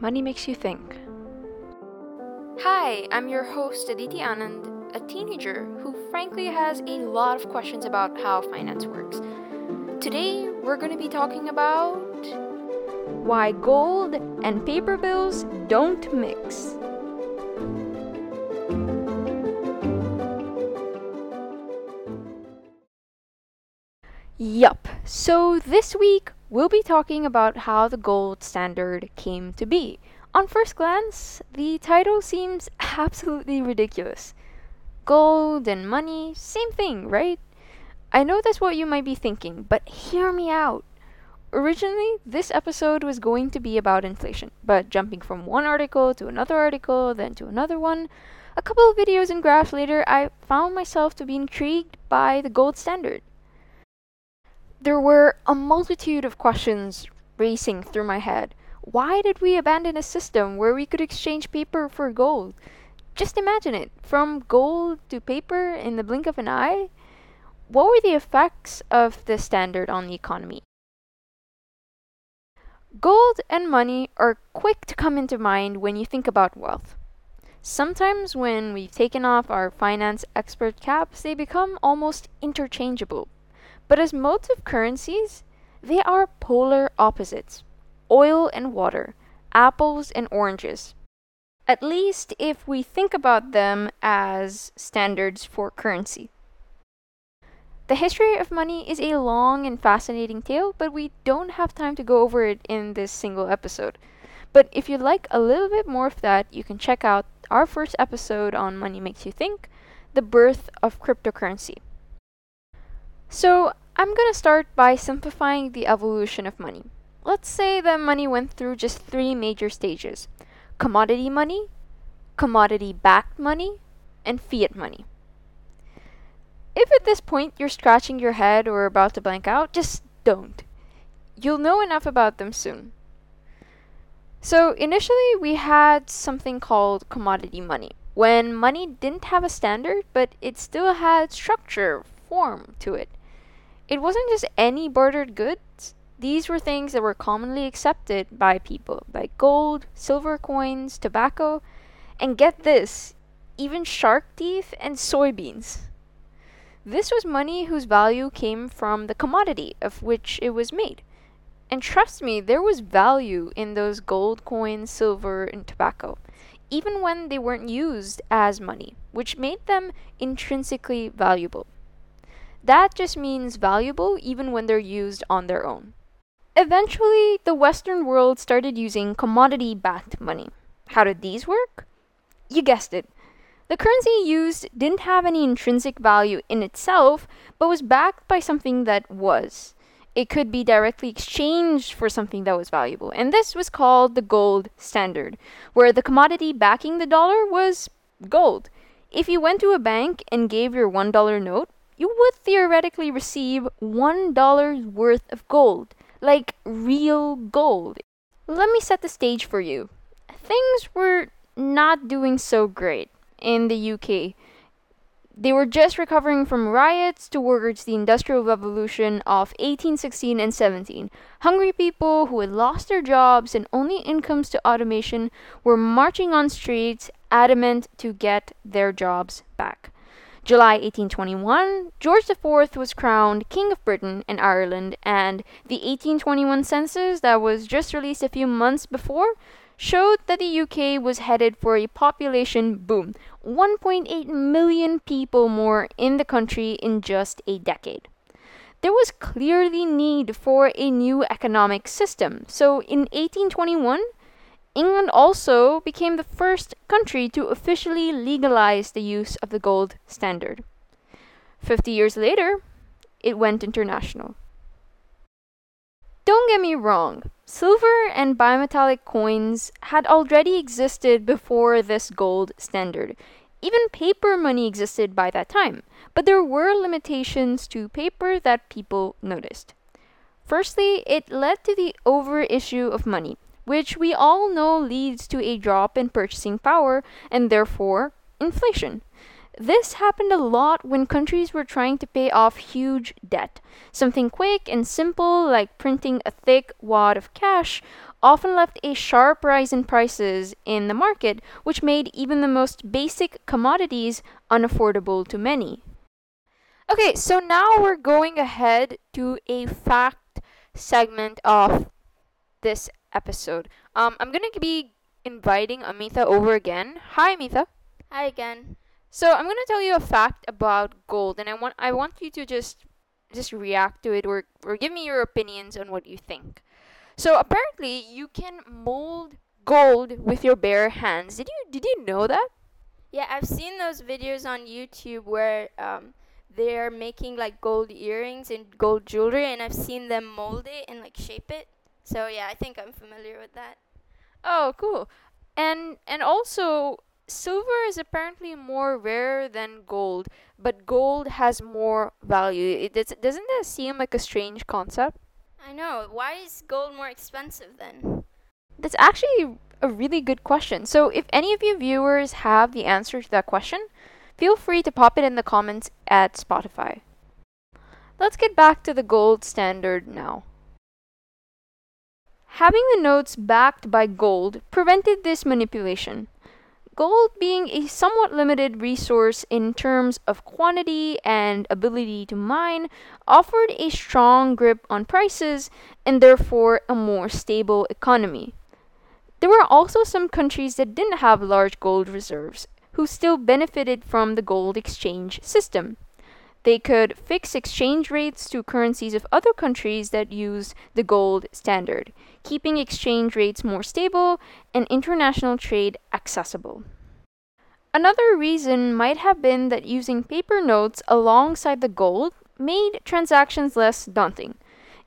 Money makes you think. Hi, I'm your host Aditi Anand, a teenager who frankly has a lot of questions about how finance works. Today, we're going to be talking about why gold and paper bills don't mix. Yup, so this week we'll be talking about how the gold standard came to be. On first glance, the title seems absolutely ridiculous. Gold and money, same thing, right? I know that's what you might be thinking, but hear me out. Originally, this episode was going to be about inflation, but jumping from one article to another article, then to another one, a couple of videos and graphs later, I found myself to be intrigued by the gold standard. There were a multitude of questions racing through my head. Why did we abandon a system where we could exchange paper for gold? Just imagine it, from gold to paper in the blink of an eye. What were the effects of the standard on the economy? Gold and money are quick to come into mind when you think about wealth. Sometimes when we've taken off our finance expert caps, they become almost interchangeable. But as modes of currencies, they are polar opposites. Oil and water, apples and oranges. At least if we think about them as standards for currency. The history of money is a long and fascinating tale, but we don't have time to go over it in this single episode. But if you'd like a little bit more of that, you can check out our first episode on Money Makes You Think, the birth of cryptocurrency. So, I'm going to start by simplifying the evolution of money. Let's say that money went through just three major stages: commodity money, commodity-backed money, and fiat money. If at this point you're scratching your head or about to blank out, just don't. You'll know enough about them soon. So, initially we had something called commodity money, when money didn't have a standard, but it still had structure, form to it. It wasn't just any bartered goods. These were things that were commonly accepted by people, like gold, silver coins, tobacco, and get this, even shark teeth and soybeans. This was money whose value came from the commodity of which it was made. And trust me, there was value in those gold coins, silver, and tobacco, even when they weren't used as money, which made them intrinsically valuable. That just means valuable even when they're used on their own. Eventually, the Western world started using commodity-backed money. How did these work? You guessed it. The currency used didn't have any intrinsic value in itself, but was backed by something that was. It could be directly exchanged for something that was valuable, and this was called the gold standard, where the commodity backing the dollar was gold. If you went to a bank and gave your $1 note, you would theoretically receive $1 worth of gold, like real gold. Let me set the stage for you. Things were not doing so great in the UK. They were just recovering from riots towards the Industrial Revolution of 1816 and 17. Hungry people who had lost their jobs and only incomes to automation were marching on streets, adamant to get their jobs back. July 1821, George IV was crowned King of Britain and Ireland, and the 1821 census that was just released a few months before showed that the UK was headed for a population boom, 1.8 million people more in the country in just a decade. There was clearly need for a new economic system, so in 1821, England also became the first country to officially legalize the use of the gold standard. 50 years later, it went international. Don't get me wrong, silver and bimetallic coins had already existed before this gold standard. Even paper money existed by that time, but there were limitations to paper that people noticed. Firstly, it led to the over-issue of money, which we all know leads to a drop in purchasing power and therefore inflation. This happened a lot when countries were trying to pay off huge debt. Something quick and simple, like printing a thick wad of cash, often left a sharp rise in prices in the market, which made even the most basic commodities unaffordable to many. Okay, so now we're going ahead to a fact segment of this episode. I'm going to be inviting Amitha over again. Hi, Amitha. Hi again. So I'm going to tell you a fact about gold, and I want you to just react to it or give me your opinions on what you think. So apparently you can mold gold with your bare hands. Did you know that? Yeah, I've seen those videos on YouTube where they're making like gold earrings and gold jewelry, and I've seen them mold it and like shape it. So yeah, I think I'm familiar with that. Oh, cool. And also, silver is apparently more rare than gold, but gold has more value. Doesn't that seem like a strange concept? I know. Why is gold more expensive then? That's actually a really good question. So if any of you viewers have the answer to that question, feel free to pop it in the comments at Spotify. Let's get back to the gold standard now. Having the notes backed by gold prevented this manipulation. Gold being a somewhat limited resource in terms of quantity and ability to mine, offered a strong grip on prices and therefore a more stable economy. There were also some countries that didn't have large gold reserves, who still benefited from the gold exchange system. They could fix exchange rates to currencies of other countries that used the gold standard, keeping exchange rates more stable and international trade accessible. Another reason might have been that using paper notes alongside the gold made transactions less daunting.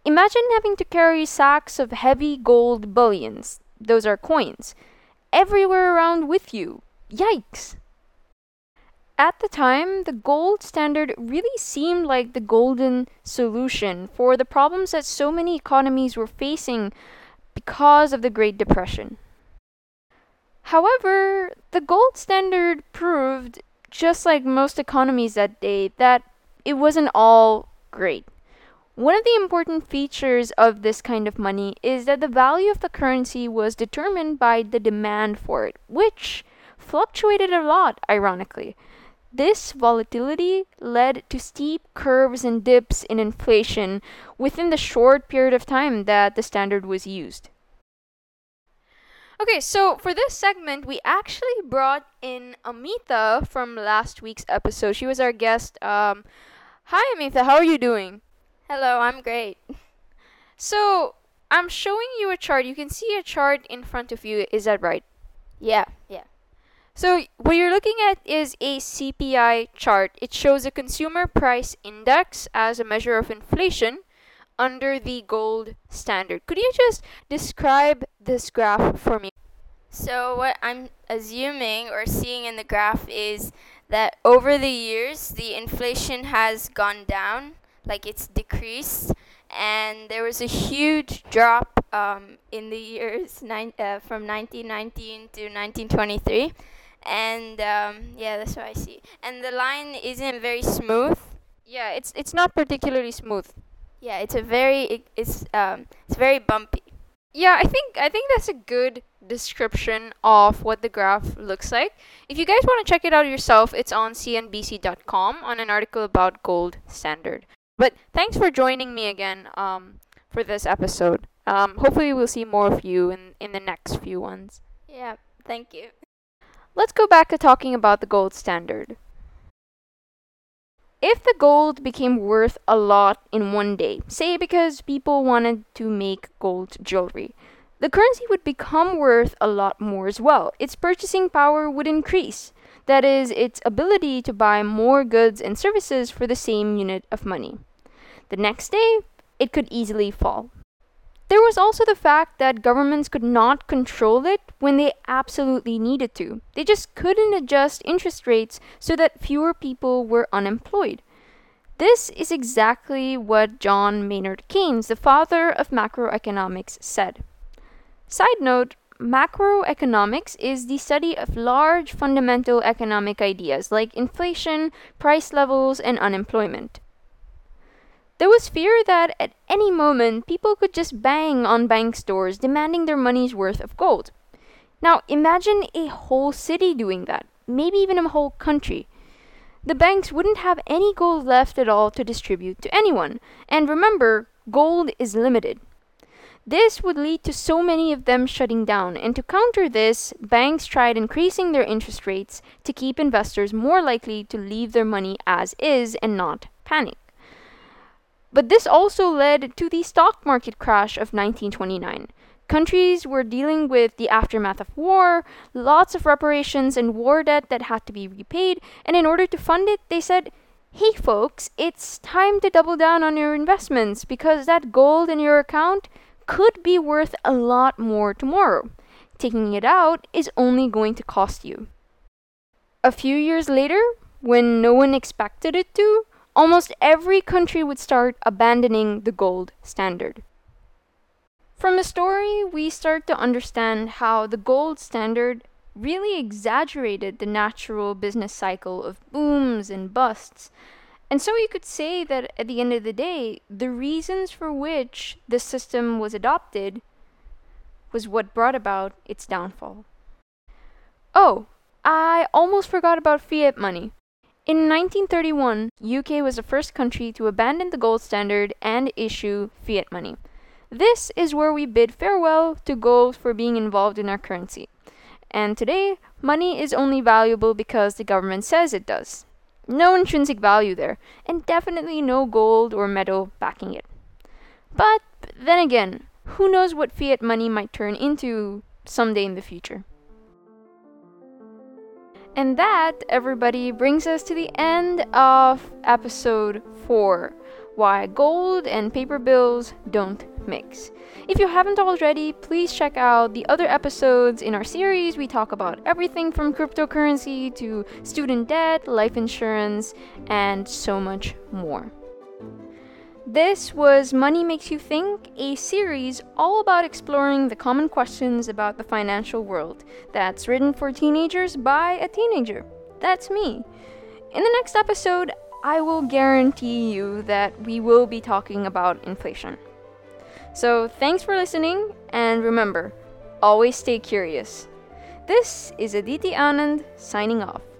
Imagine having to carry sacks of heavy gold bullions, those are coins, everywhere around with you. Yikes! At the time, the gold standard really seemed like the golden solution for the problems that so many economies were facing because of the Great Depression. However, the gold standard proved, just like most economies that day, that it wasn't all great. One of the important features of this kind of money is that the value of the currency was determined by the demand for it, which fluctuated a lot, ironically. This volatility led to steep curves and dips in inflation within the short period of time that the standard was used. Okay, so for this segment, we actually brought in Amitha from last week's episode. She was our guest. Hi, Amitha. How are you doing? Hello, I'm great. So I'm showing you a chart. You can see a chart in front of you. Is that right? Yeah. So what you're looking at is a CPI chart. It shows a consumer price index as a measure of inflation under the gold standard. Could you just describe this graph for me? So what I'm assuming or seeing in the graph is that over the years, the inflation has gone down, like it's decreased, and there was a huge drop in the years from 1919 to 1923. And yeah, that's what I see. And the line isn't very smooth. Yeah, it's not particularly smooth. Yeah, it's very bumpy. Yeah, I think that's a good description of what the graph looks like. If you guys want to check it out yourself, it's on CNBC.com on an article about gold standard. But thanks for joining me again for this episode. Hopefully we'll see more of you in the next few ones. Yeah, thank you. Let's go back to talking about the gold standard. If the gold became worth a lot in one day, say because people wanted to make gold jewelry, the currency would become worth a lot more as well. Its purchasing power would increase. That is, its ability to buy more goods and services for the same unit of money. The next day, it could easily fall. There was also the fact that governments could not control it when they absolutely needed to. They just couldn't adjust interest rates so that fewer people were unemployed. This is exactly what John Maynard Keynes, the father of macroeconomics, said. Side note, Macroeconomics is the study of large fundamental economic ideas like inflation, price levels, and unemployment. There was fear that at any moment people could just bang on bank stores demanding their money's worth of gold. Now imagine a whole city doing that, maybe even a whole country. The banks wouldn't have any gold left at all to distribute to anyone. And remember, gold is limited. This would lead to so many of them shutting down, and to counter this, banks tried increasing their interest rates to keep investors more likely to leave their money as is and not panic. But this also led to the stock market crash of 1929. Countries were dealing with the aftermath of war, lots of reparations and war debt that had to be repaid, and in order to fund it, they said, "Hey folks, it's time to double down on your investments because that gold in your account could be worth a lot more tomorrow. Taking it out is only going to cost you." A few years later, when no one expected it to, almost every country would start abandoning the gold standard. From the story, we start to understand how the gold standard really exaggerated the natural business cycle of booms and busts. And so you could say that at the end of the day, the reasons for which this system was adopted was what brought about its downfall. Oh, I almost forgot about fiat money. In 1931, UK was the first country to abandon the gold standard and issue fiat money. This is where we bid farewell to gold for being involved in our currency. And today, money is only valuable because the government says it does. No intrinsic value there, and definitely no gold or metal backing it. But then again, who knows what fiat money might turn into someday in the future. And that, everybody, brings us to the end of episode 4, Why Gold and Paper Bills Don't Mix. If you haven't already, please check out the other episodes in our series. We talk about everything from cryptocurrency to student debt, life insurance, and so much more. This was Money Makes You Think, a series all about exploring the common questions about the financial world. That's written for teenagers by a teenager. That's me. In the next episode, I will guarantee you that we will be talking about inflation. So thanks for listening, and remember, always stay curious. This is Aditi Anand signing off.